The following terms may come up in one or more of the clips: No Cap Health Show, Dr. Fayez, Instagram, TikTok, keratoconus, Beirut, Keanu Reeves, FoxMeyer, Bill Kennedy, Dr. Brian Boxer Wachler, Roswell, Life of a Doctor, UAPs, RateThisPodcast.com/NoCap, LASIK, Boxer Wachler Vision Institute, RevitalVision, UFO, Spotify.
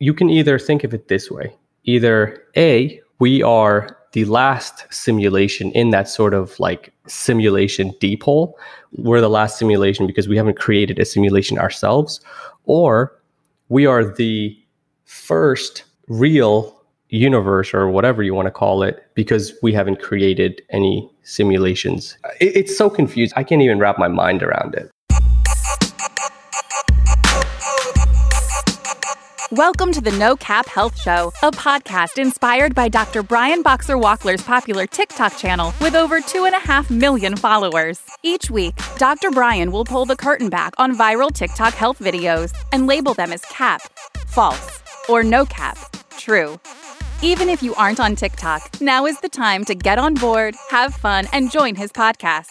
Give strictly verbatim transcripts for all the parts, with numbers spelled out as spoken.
you can either think of it this way. Either A, we are the last simulation in that sort of like simulation deep hole. We're the last simulation because we haven't created a simulation ourselves. Or we are the first real universe or whatever you want to call it because we haven't created any simulations. It, it's so confused. I can't even wrap my mind around it. Welcome to the No Cap Health Show, a podcast inspired by Doctor Brian Boxer Wachler's popular TikTok channel with over two and a half million followers. Each week, Doctor Brian will pull the curtain back on viral TikTok health videos and label them as cap, false, or no cap, true. Even if you aren't on TikTok, now is the time to get on board, have fun, and join his podcast.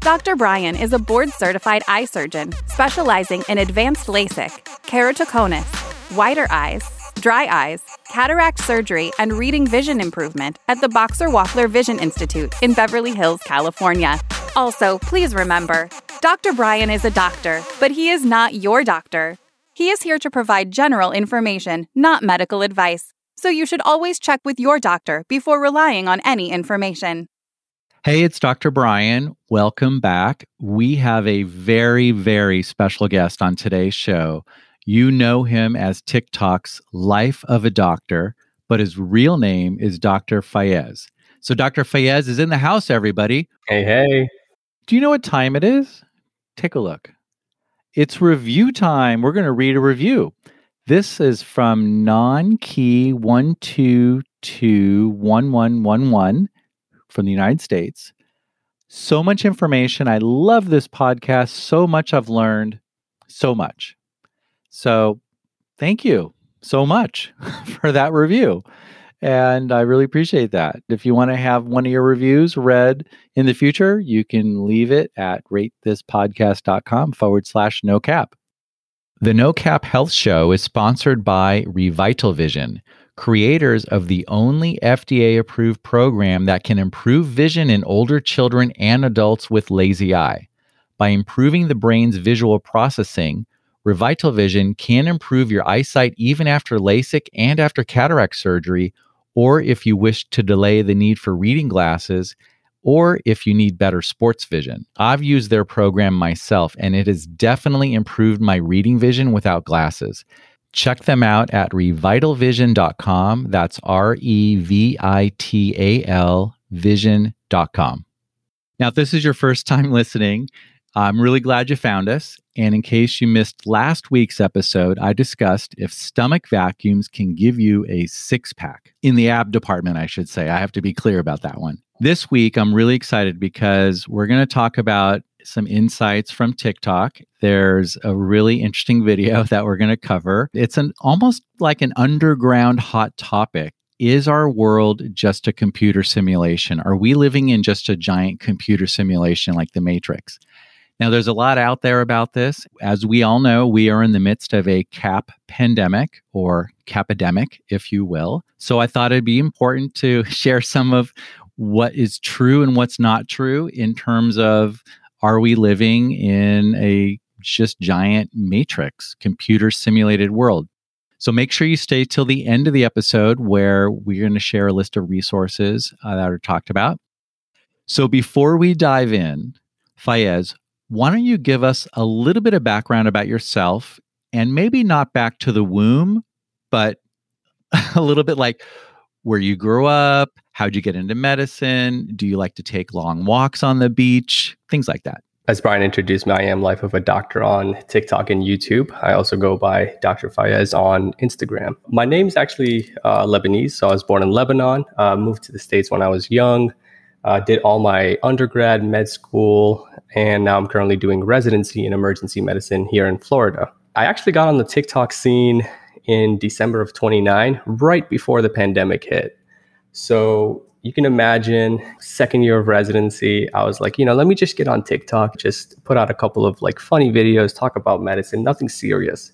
Doctor Brian is a board-certified eye surgeon specializing in advanced LASIK, keratoconus, wider eyes, dry eyes, cataract surgery, and reading vision improvement at the Boxer Wachler Vision Institute in Beverly Hills, California. Also, please remember, Doctor Brian is a doctor, but he is not your doctor. He is here to provide general information, not medical advice. So you should always check with your doctor before relying on any information. Hey, it's Doctor Brian. Welcome back. We have a very, very special guest on today's show. You know him as TikTok's Life of a Doctor, but his real name is Doctor Fayez. So Doctor Fayez is in the house, everybody. Hey, hey. Do you know what time it is? Take a look. It's review time. We're going to read a review. This is from non key one two two one one one one from the United States. So much information. I love this podcast. So much I've learned. So much. So thank you so much for that review. And I really appreciate that. If you want to have one of your reviews read in the future, you can leave it at ratethispodcast.com forward slash no cap. The No Cap Health Show is sponsored by RevitalVision, creators of the only F D A-approved program that can improve vision in older children and adults with lazy eye. By improving the brain's visual processing, RevitalVision can improve your eyesight even after LASIK and after cataract surgery, or if you wish to delay the need for reading glasses, or if you need better sports vision. I've used their program myself, and it has definitely improved my reading vision without glasses. Check them out at revital vision dot com. That's R E V I T A L vision dot com. Now, if this is your first time listening, I'm really glad you found us. And in case you missed last week's episode, I discussed if stomach vacuums can give you a six-pack. In the ab department, I should say. I have to be clear about that one. This week, I'm really excited because we're going to talk about some insights from TikTok. There's a really interesting video that we're going to cover. It's an almost like an underground hot topic. Is our world just a computer simulation? Are we living in just a giant computer simulation like the Matrix? Now, there's a lot out there about this. As we all know, we are in the midst of a cap pandemic or capidemic, if you will. So I thought it'd be important to share some of what is true and what's not true in terms of, are we living in a just giant matrix, computer simulated world? So make sure you stay till the end of the episode where we're going to share a list of resources uh, that are talked about. So before we dive in, Fayez, why don't you give us a little bit of background about yourself, and maybe not back to the womb, but a little bit like where you grew up, how'd you get into medicine, do you like to take long walks on the beach, things like that. As Brian introduced me, I am Life of a Doctor on TikTok and YouTube. I also go by Doctor Fayez on Instagram. My name's actually uh, Lebanese, so I was born in Lebanon, uh, moved to the States when I was young. Uh, did all my undergrad, med school, and now I'm currently doing residency in emergency medicine here in Florida. I actually got on the TikTok scene in December of twenty-nine, right before the pandemic hit. So you can imagine, second year of residency, I was like, you know, let me just get on TikTok, just put out a couple of like funny videos, talk about medicine, nothing serious.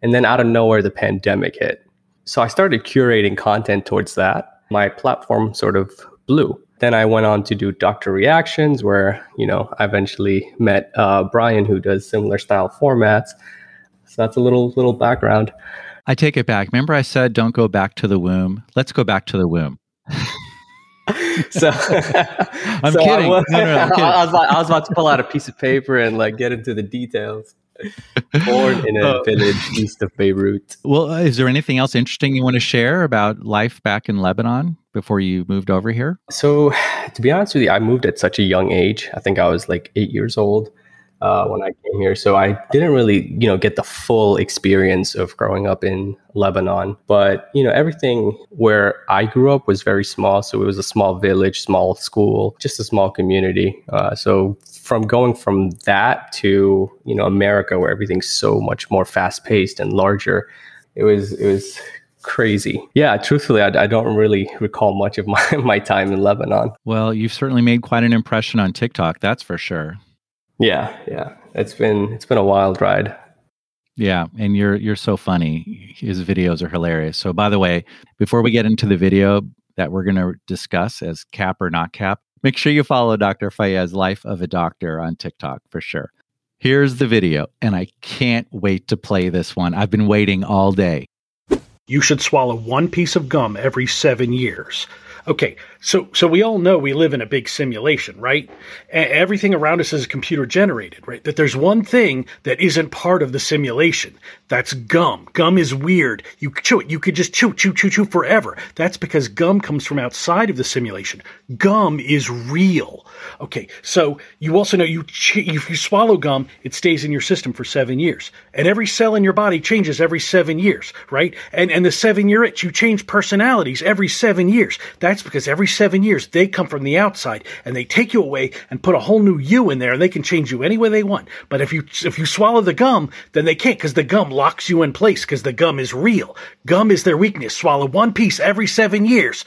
And then out of nowhere, the pandemic hit. So I started curating content towards that. My platform sort of blew. Then I went on to do Doctor Reactions, where, you know, I eventually met uh, Brian, who does similar style formats. So that's a little little background. I take it back. Remember I said, don't go back to the womb. Let's go back to the womb. So I'm so kidding. I was, no, no, no, I'm kidding. I was like, I was about to pull out a piece of paper and like get into the details. Born in a oh. village east of Beirut. Well, is there anything else interesting you want to share about life back in Lebanon before you moved over here? So to be honest with you, I moved at such a young age. I think I was like eight years old uh, when I came here. So I didn't really, you know, get the full experience of growing up in Lebanon. But, you know, everything where I grew up was very small. So it was a small village, small school, just a small community. Uh, so from going from that to, you know, America, where everything's so much more fast paced and larger, it was, it was crazy. Yeah, truthfully, I, I don't really recall much of my, my time in Lebanon. Well, you've certainly made quite an impression on TikTok, that's for sure. Yeah, yeah. It's been it's been a wild ride. Yeah, and you're you're so funny. His videos are hilarious. So by the way, before we get into the video that we're going to discuss as cap or not cap, make sure you follow Doctor Fayez, Life of a Doctor on TikTok for sure. Here's the video, and I can't wait to play this one. I've been waiting all day. You should swallow one piece of gum every seven years. Okay, so so we all know we live in a big simulation, right? A- everything around us is computer generated, right? That there's one thing that isn't part of the simulation. That's gum. Gum is weird. You chew it. You could just chew, chew, chew, chew forever. That's because gum comes from outside of the simulation. Gum is real. Okay, so you also know you che- if you swallow gum, it stays in your system for seven years. And every cell in your body changes every seven years, right? And, and the seven-year itch, you change personalities every seven years. That's That's because every seven years they come from the outside and they take you away and put a whole new you in there, and they can change you any way they want. But if you if you swallow the gum, then they can't, because the gum locks you in place, because the gum is real. Gum is their weakness. Swallow one piece every seven years.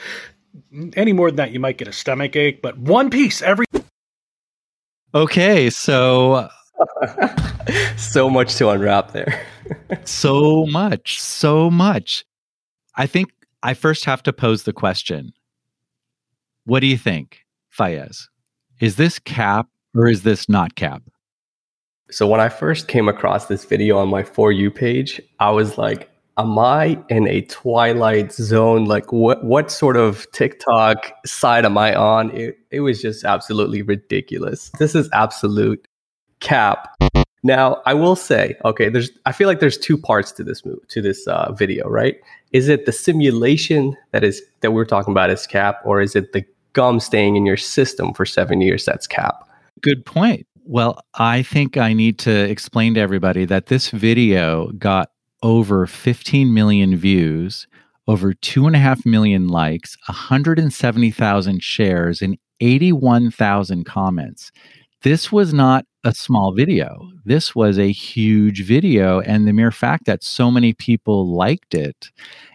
Any more than that, you might get a stomach ache, but one piece every... Okay, so... So much to unwrap there. so much, so much. I think I first have to pose the question. What do you think, Fayez? Is this cap or is this not cap? So when I first came across this video on my For You page, I was like, am I in a Twilight Zone? Like what what sort of TikTok side am I on? It, it was just absolutely ridiculous. This is absolute cap. Now, I will say, okay, there's I feel like there's two parts to this move, to this uh, video, right? Is it the simulation that is that we're talking about as cap, or is it the gum staying in your system for seven years that's cap? Good point. Well, I think I need to explain to everybody that this video got over fifteen million views, over two and a half million likes, one hundred seventy thousand shares, and eighty-one thousand comments. This was not a small video. This was a huge video. And the mere fact that so many people liked it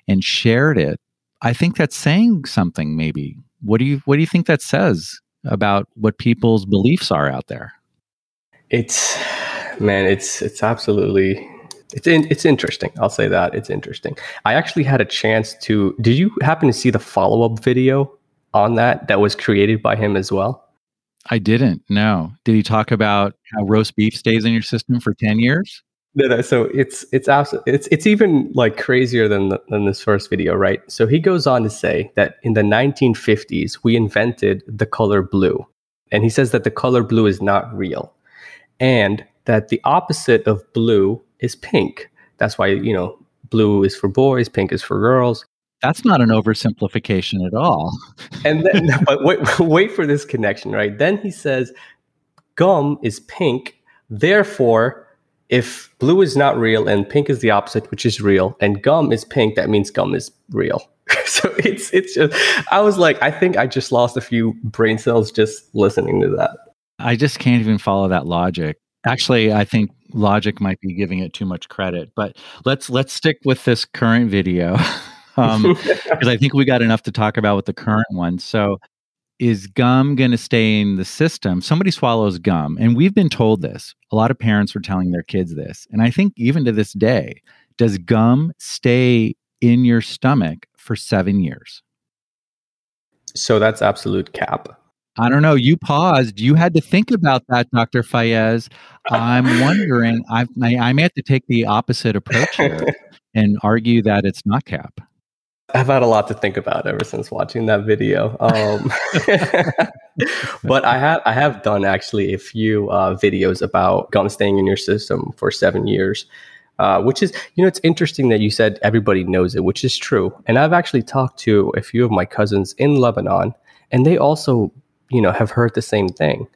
and shared it, I think that's saying something maybe. What do you what do you think that says about what people's beliefs are out there? It's man, it's it's absolutely it's in, it's interesting. I'll say that. It's interesting. I actually had a chance to did you happen to see the follow-up video on that that was created by him as well? I didn't, no. Did he talk about how roast beef stays in your system for ten years? No, no. So it's it's abs- it's it's even like crazier than the, than this first video, right? So he goes on to say that in the nineteen fifties, we invented the color blue. And he says that the color blue is not real. And that the opposite of blue is pink. That's why, you know, blue is for boys, pink is for girls. That's not an oversimplification at all. And then, but wait, wait for this connection, right? Then he says, gum is pink. Therefore, if blue is not real and pink is the opposite, which is real, and gum is pink, that means gum is real. So it's, it's just, I was like, I think I just lost a few brain cells just listening to that. I just can't even follow that logic. Actually, I think logic might be giving it too much credit, but let's, let's stick with this current video. um, because I think we got enough to talk about with the current one. So is gum going to stay in the system? Somebody swallows gum. And we've been told this. A lot of parents were telling their kids this. And I think even to this day, does gum stay in your stomach for seven years? So that's absolute cap. I don't know. You paused. You had to think about that, Doctor Fayez. I'm wondering, I've, I, I may have to take the opposite approach here. and argue that it's not cap? I've had a lot to think about ever since watching that video. Um, but I have I have done actually a few uh, videos about gum staying in your system for seven years, uh, which is, you know, it's interesting that you said everybody knows it, which is true. And I've actually talked to a few of my cousins in Lebanon, and they also, you know, have heard the same thing.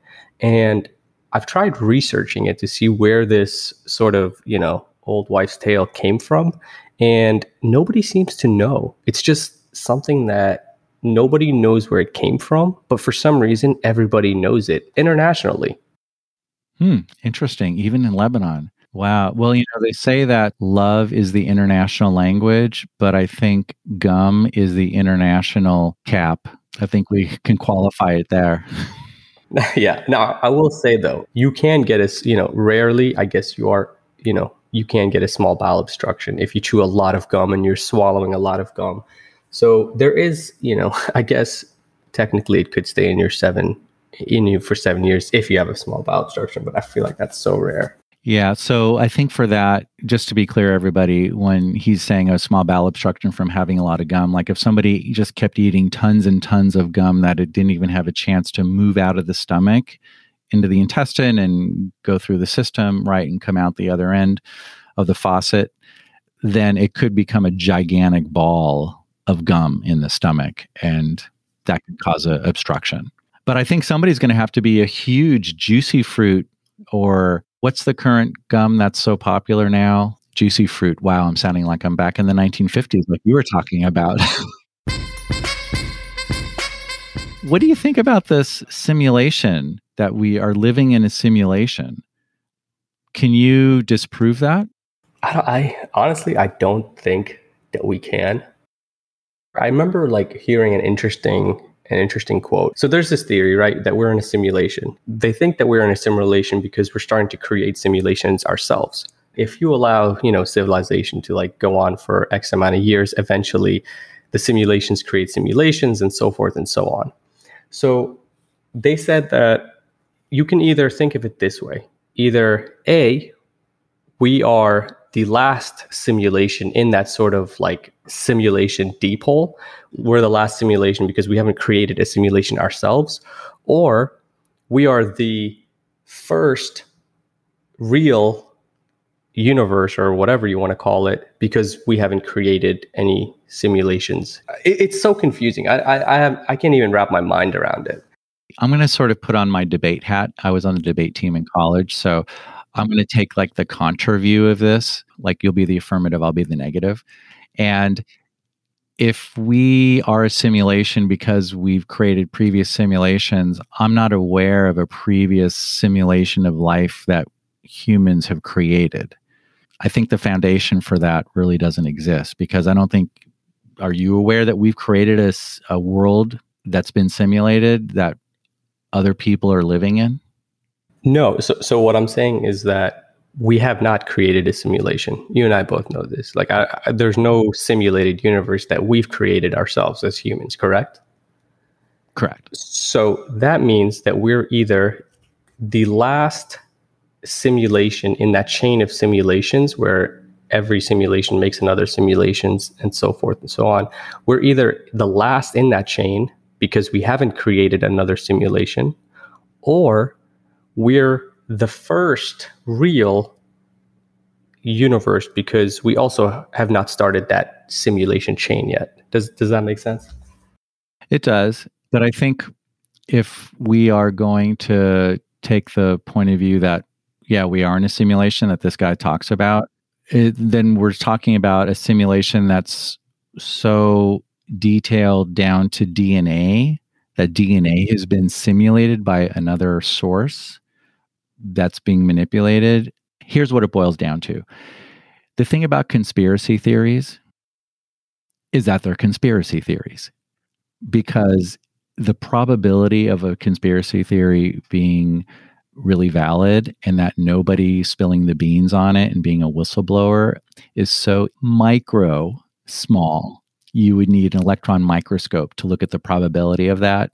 And I've tried researching it to see where this sort of, you know, old wives' tale came from. And nobody seems to know. It's just something that nobody knows where it came from, but for some reason, everybody knows it internationally. Hmm. Interesting. Even in Lebanon. Wow. Well, you know, they say that love is the international language, but I think gum is the international cap. I think we can qualify it there. Yeah. Now, I will say though, you can get a, you know, rarely, I guess you are, you know, you can get a small bowel obstruction if you chew a lot of gum and you're swallowing a lot of gum. So there is, you know, I guess technically it could stay in your seven, in you for seven years if you have a small bowel obstruction, but I feel like that's so rare. Yeah. So I think for that, just to be clear, everybody, when he's saying a small bowel obstruction from having a lot of gum, like if somebody just kept eating tons and tons of gum that it didn't even have a chance to move out of the stomach into the intestine and go through the system, right, and come out the other end of the faucet, then it could become a gigantic ball of gum in the stomach, and that could cause an obstruction. But I think somebody's going to have to be a huge juicy fruit, or what's the current gum that's so popular now? Juicy fruit. Wow, I'm sounding like I'm back in the nineteen fifties like you were talking about. What do you think about this simulation, that we are living in a simulation? Can you disprove that? I, don't, I honestly, I don't think that we can. I remember like hearing an interesting, an interesting quote. So there's this theory, right, that we're in a simulation. They think that we're in a simulation because we're starting to create simulations ourselves. If you allow, you know, civilization to like go on for X amount of years, eventually the simulations create simulations and so forth and so on. So they said that you can either think of it this way. Either A, we are the last simulation in that sort of like simulation deep hole. We're the last simulation because we haven't created a simulation ourselves. Or we are the first real universe, or whatever you want to call it, because we haven't created any simulations. It, it's so confusing. I, I, I, have, I can't even wrap my mind around it. I'm going to sort of put on my debate hat. I was on the debate team in college, so I'm going to take like the contra view of this. Like you'll be the affirmative, I'll be the negative. And if we are a simulation because we've created previous simulations, I'm not aware of a previous simulation of life that humans have created. I think the foundation for that really doesn't exist, because I don't think, are you aware that we've created a, a world that's been simulated that other people are living in? No. So so what I'm saying is that we have not created a simulation. You and I both know this. Like I, I, there's no simulated universe that we've created ourselves as humans, correct? Correct. So that means that we're either the last simulation in that chain of simulations where every simulation makes another simulations and so forth and so on. We're either the last in that chain because we haven't created another simulation, or we're the first real universe because we also have not started that simulation chain yet. Does does that make sense? It does. But I think if we are going to take the point of view that, yeah, we are in a simulation that this guy talks about, it, then we're talking about a simulation that's so detailed down to D N A, that D N A has been simulated by another source that's being manipulated. Here's what it boils down to. The thing about conspiracy theories is that they're conspiracy theories, because the probability of a conspiracy theory being really valid and that nobody spilling the beans on it and being a whistleblower is so micro small. You would need an electron microscope to look at the probability of that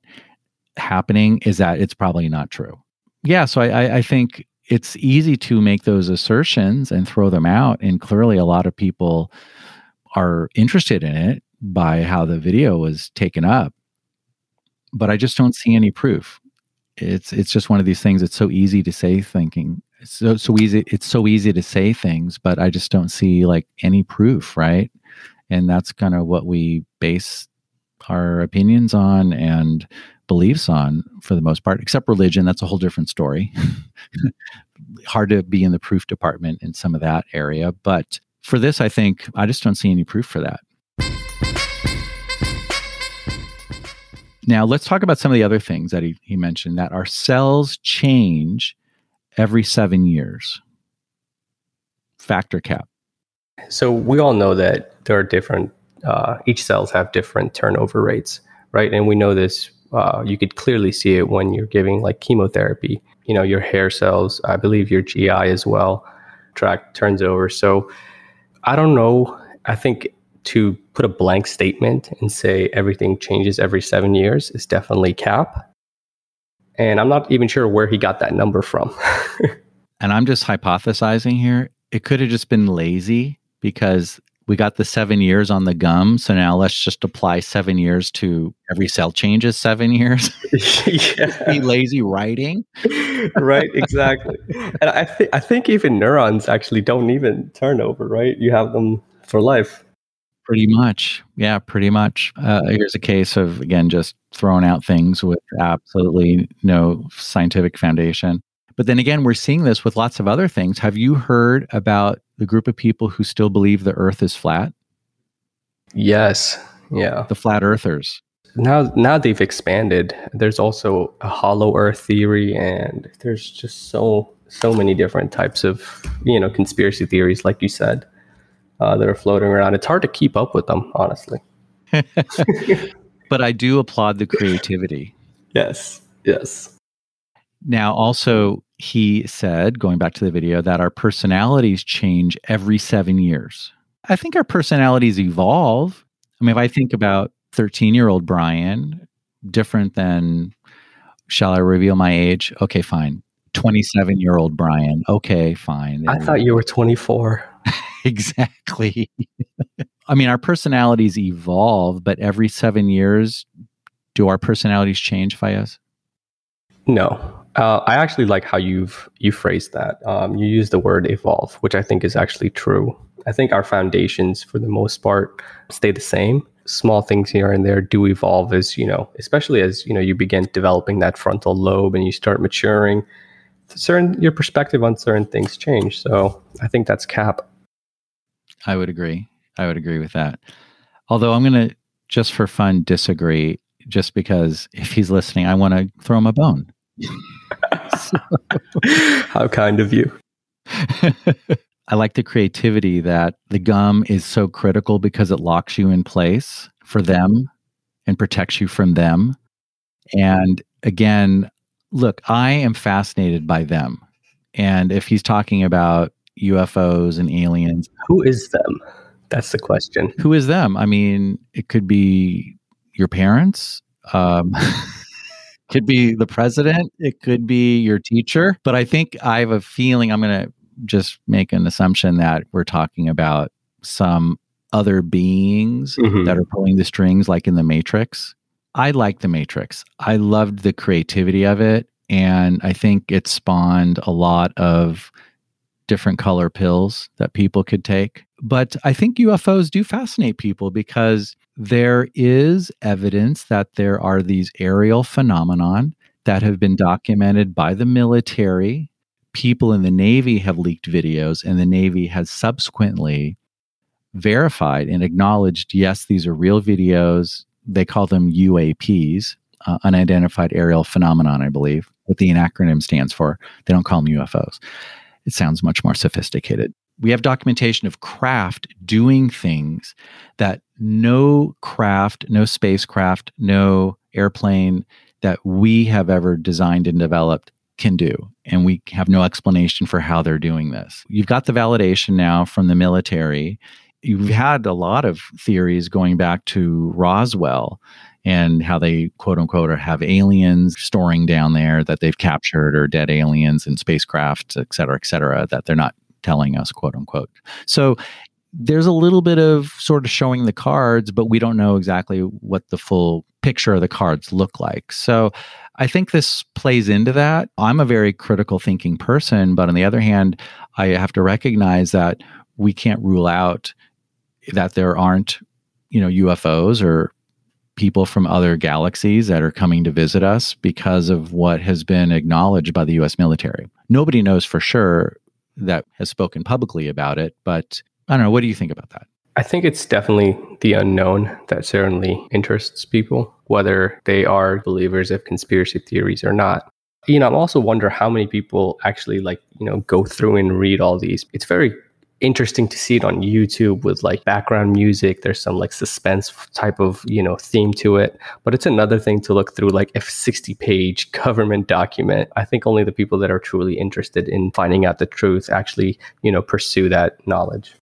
happening, is that it's probably not true. Yeah, so I, I think it's easy to make those assertions and throw them out. And clearly a lot of people are interested in it by how the video was taken up. But I just don't see any proof. It's it's just one of these things. It's so easy to say thinking. It's so so easy. It's so easy to say things, but I just don't see like any proof, right? And that's kind of what we base our opinions on and beliefs on for the most part, except religion. That's a whole different story. Hard to be in the proof department in some of that area. But for this, I think I just don't see any proof for that. Now, let's talk about some of the other things that he, he mentioned, that our cells change every seven years. Factor cap. So we all know that there are different, uh, each cells have different turnover rates, right? And we know this, uh, you could clearly see it when you're giving like chemotherapy, you know, your hair cells, I believe your G I as well, tract turns over. So I don't know, I think to put a blank statement and say everything changes every seven years is definitely cap. And I'm not even sure where he got that number from. And I'm just hypothesizing here. It could have just been lazy because we got the seven years on the gum. So now let's just apply seven years to every cell changes seven years. Yeah. Be lazy writing. Right, exactly. And I, th- I think even neurons actually don't even turn over, right? You have them for life. Pretty much. Yeah, pretty much. Uh, here's a case of, again, just throwing out things with absolutely no scientific foundation. But then again, we're seeing this with lots of other things. Have you heard about the group of people who still believe the earth is flat? Yes. Yeah. The flat earthers. Now, now they've expanded. There's also a hollow earth theory, and there's just so, so many different types of, you know, conspiracy theories, like you said. Uh, that are floating around. It's hard to keep up with them, honestly. But I do applaud the creativity. Yes, yes. Now, also, he said, going back to the video, that our personalities change every seven years. I think our personalities evolve. I mean, if I think about thirteen-year-old Brian, different than, shall I reveal my age? Okay, fine. twenty-seven-year-old Brian. Okay, fine. I thought you were twenty-four. Exactly. I mean, our personalities evolve, but every seven years, do our personalities change, Fayez? No. Uh, I actually like how you've you phrased that. Um, you use the word evolve, which I think is actually true. I think our foundations, for the most part, stay the same. Small things here and there do evolve as, you know, especially as, you know, you begin developing that frontal lobe and you start maturing. Certain your perspective on certain things change. So I think that's cap. I would agree. I would agree with that. Although I'm going to, just for fun, disagree, just because if he's listening, I want to throw him a bone. So, how kind of you. I like the creativity that the gum is so critical because it locks you in place for them and protects you from them. And again, look, I am fascinated by them. And if he's talking about U F Os and aliens. Who is them? That's the question. Who is them? I mean, it could be your parents, um, could be the president, it could be your teacher. But I think I have a feeling, I'm going to just make an assumption that we're talking about some other beings mm-hmm. that are pulling the strings, like in the Matrix. I like the Matrix. I loved the creativity of it. And I think it spawned a lot of different color pills that people could take. But I think U F Os do fascinate people because there is evidence that there are these aerial phenomenon that have been documented by the military. People in the Navy have leaked videos, and the Navy has subsequently verified and acknowledged, yes, these are real videos. They call them U A Ps, uh, unidentified aerial phenomenon, I believe, what the acronym stands for. They don't call them U F Os. It sounds much more sophisticated. We have documentation of craft doing things that no craft, no spacecraft, no airplane that we have ever designed and developed can do. And we have no explanation for how they're doing this. You've got the validation now from the military. you've had a lot of theories going back to Roswell and how they, quote unquote, or have aliens storing down there that they've captured, or dead aliens in spacecraft, et cetera, et cetera, that they're not telling us, quote unquote. So there's a little bit of sort of showing the cards, but we don't know exactly what the full picture of the cards look like. So I think this plays into that. I'm a very critical thinking person, but on the other hand, I have to recognize that we can't rule out that there aren't, you know, U F Os or people from other galaxies that are coming to visit us, because of what has been acknowledged by the U S military. Nobody knows for sure that has spoken publicly about it, but I don't know. What do you think about that? I think it's definitely the unknown that certainly interests people, whether they are believers of conspiracy theories or not. You know, I also wonder how many people actually, like, you know, go through and read all these. It's very interesting to see it on YouTube with like background music. There's some like suspense type of, you know, theme to it. But it's another thing to look through like a sixty page government document. I think only the people that are truly interested in finding out the truth actually, you know, pursue that knowledge.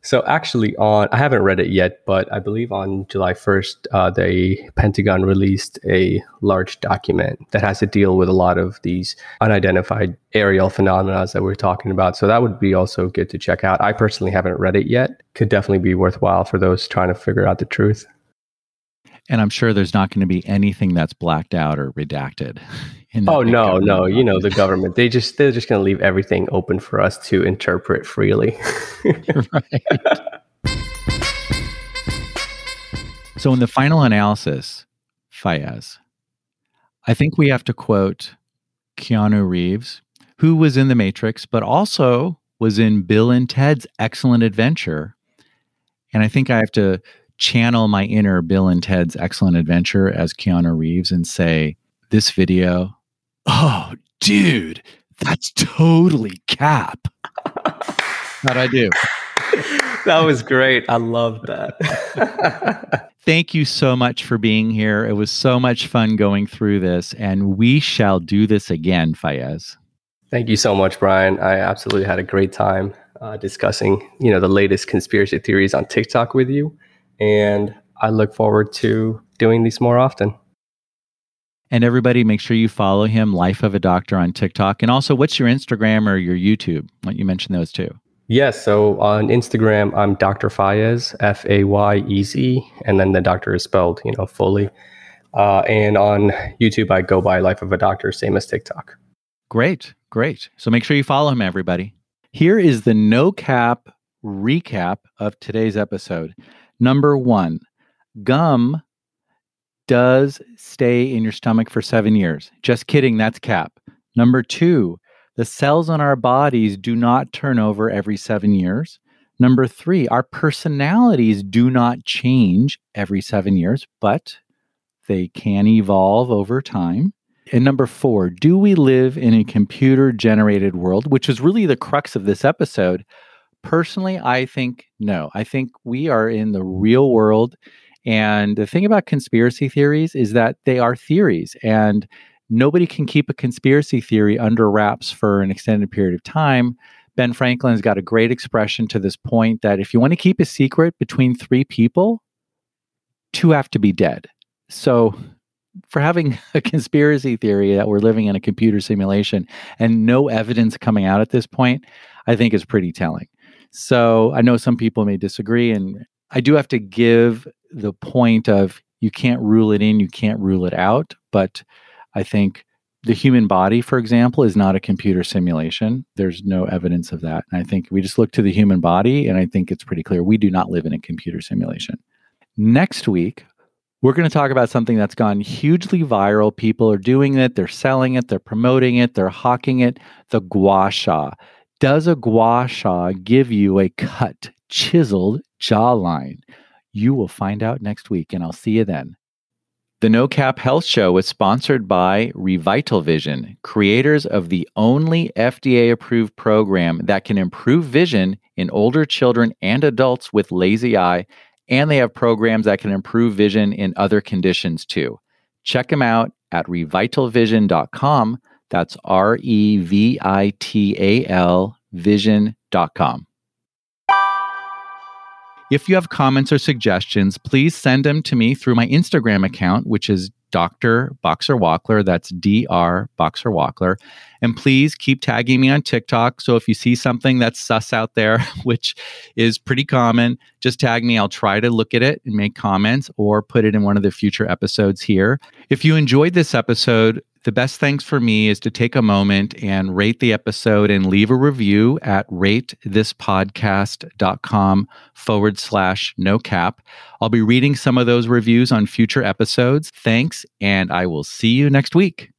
So actually on, I haven't read it yet, but I believe on July first, uh, the Pentagon released a large document that has to deal with a lot of these unidentified aerial phenomena that we're talking about. So that would be also good to check out. I personally haven't read it yet. Could definitely be worthwhile for those trying to figure out the truth. And I'm sure there's not going to be anything that's blacked out or redacted. Oh, no, no. You know, the government, they just, they're just going to leave everything open for us to interpret freely. Right. So in the final analysis, Fayez, I think we have to quote Keanu Reeves, who was in The Matrix, but also was in Bill and Ted's Excellent Adventure. And I think I have to channel my inner Bill and Ted's Excellent Adventure as Keanu Reeves and say, this video, oh, dude, that's totally cap. How'd I do? That was great. I love that. Thank you so much for being here. It was so much fun going through this, and we shall do this again, Fayez. Thank you so much, Brian. I absolutely had a great time uh, discussing, you know, the latest conspiracy theories on TikTok with you, and I look forward to doing these more often. And everybody, make sure you follow him, Life of a Doctor, on TikTok. And also, what's your Instagram or your YouTube? Why don't you mention those too? Yes. So on Instagram, I'm Doctor Fayez, F A Y E Z. And then the doctor is spelled, you know, fully. Uh, and on YouTube, I go by Life of a Doctor, same as TikTok. Great. Great. So make sure you follow him, everybody. Here is the no cap recap of today's episode. Number one, gum does stay in your stomach for seven years. Just kidding, that's cap. Number two, the cells in our bodies do not turn over every seven years. Number three, our personalities do not change every seven years, but they can evolve over time. And number four, do we live in a computer-generated world, which is really the crux of this episode? Personally, I think no. I think we are in the real world. And the thing about conspiracy theories is that they are theories, and nobody can keep a conspiracy theory under wraps for an extended period of time. Ben Franklin's got a great expression to this point that if you want to keep a secret between three people, two have to be dead. So for having a conspiracy theory that we're living in a computer simulation and no evidence coming out at this point, I think is pretty telling. So I know some people may disagree, and I do have to give the point of you can't rule it in, you can't rule it out. But I think the human body, for example, is not a computer simulation. There's no evidence of that. And I think we just look to the human body, and I think it's pretty clear we do not live in a computer simulation. Next week, we're going to talk about something that's gone hugely viral. People are doing it. They're selling it. They're promoting it. They're hawking it. The gua sha. Does a gua sha give you a cut, chiseled jawline? You will find out next week, and I'll see you then. The No Cap Health Show is sponsored by RevitalVision, creators of the only F D A-approved program that can improve vision in older children and adults with lazy eye, and they have programs that can improve vision in other conditions too. Check them out at revital vision dot com. That's R E V I T A L vision dot com. If you have comments or suggestions, please send them to me through my Instagram account, which is Doctor Boxer Wachler. That's Doctor Boxer Wachler. And please keep tagging me on TikTok. So if you see something that's sus out there, which is pretty common, just tag me. I'll try to look at it and make comments or put it in one of the future episodes here. If you enjoyed this episode, the best thanks for me is to take a moment and rate the episode and leave a review at rate this podcast dot com forward slash no cap. I'll be reading some of those reviews on future episodes. Thanks, and I will see you next week.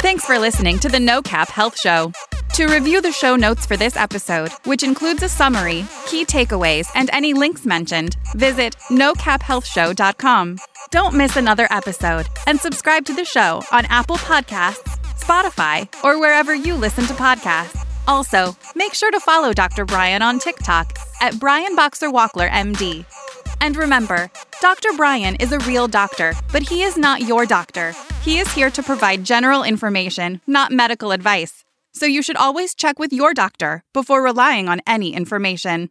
Thanks for listening to the No Cap Health Show. To review the show notes for this episode, which includes a summary, key takeaways, and any links mentioned, visit no cap health show dot com. Don't miss another episode, and subscribe to the show on Apple Podcasts, Spotify, or wherever you listen to podcasts. Also, make sure to follow Doctor Brian on TikTok at Brian Boxer Wachler, M D. And remember, Doctor Brian is a real doctor, but he is not your doctor. He is here to provide general information, not medical advice. So you should always check with your doctor before relying on any information.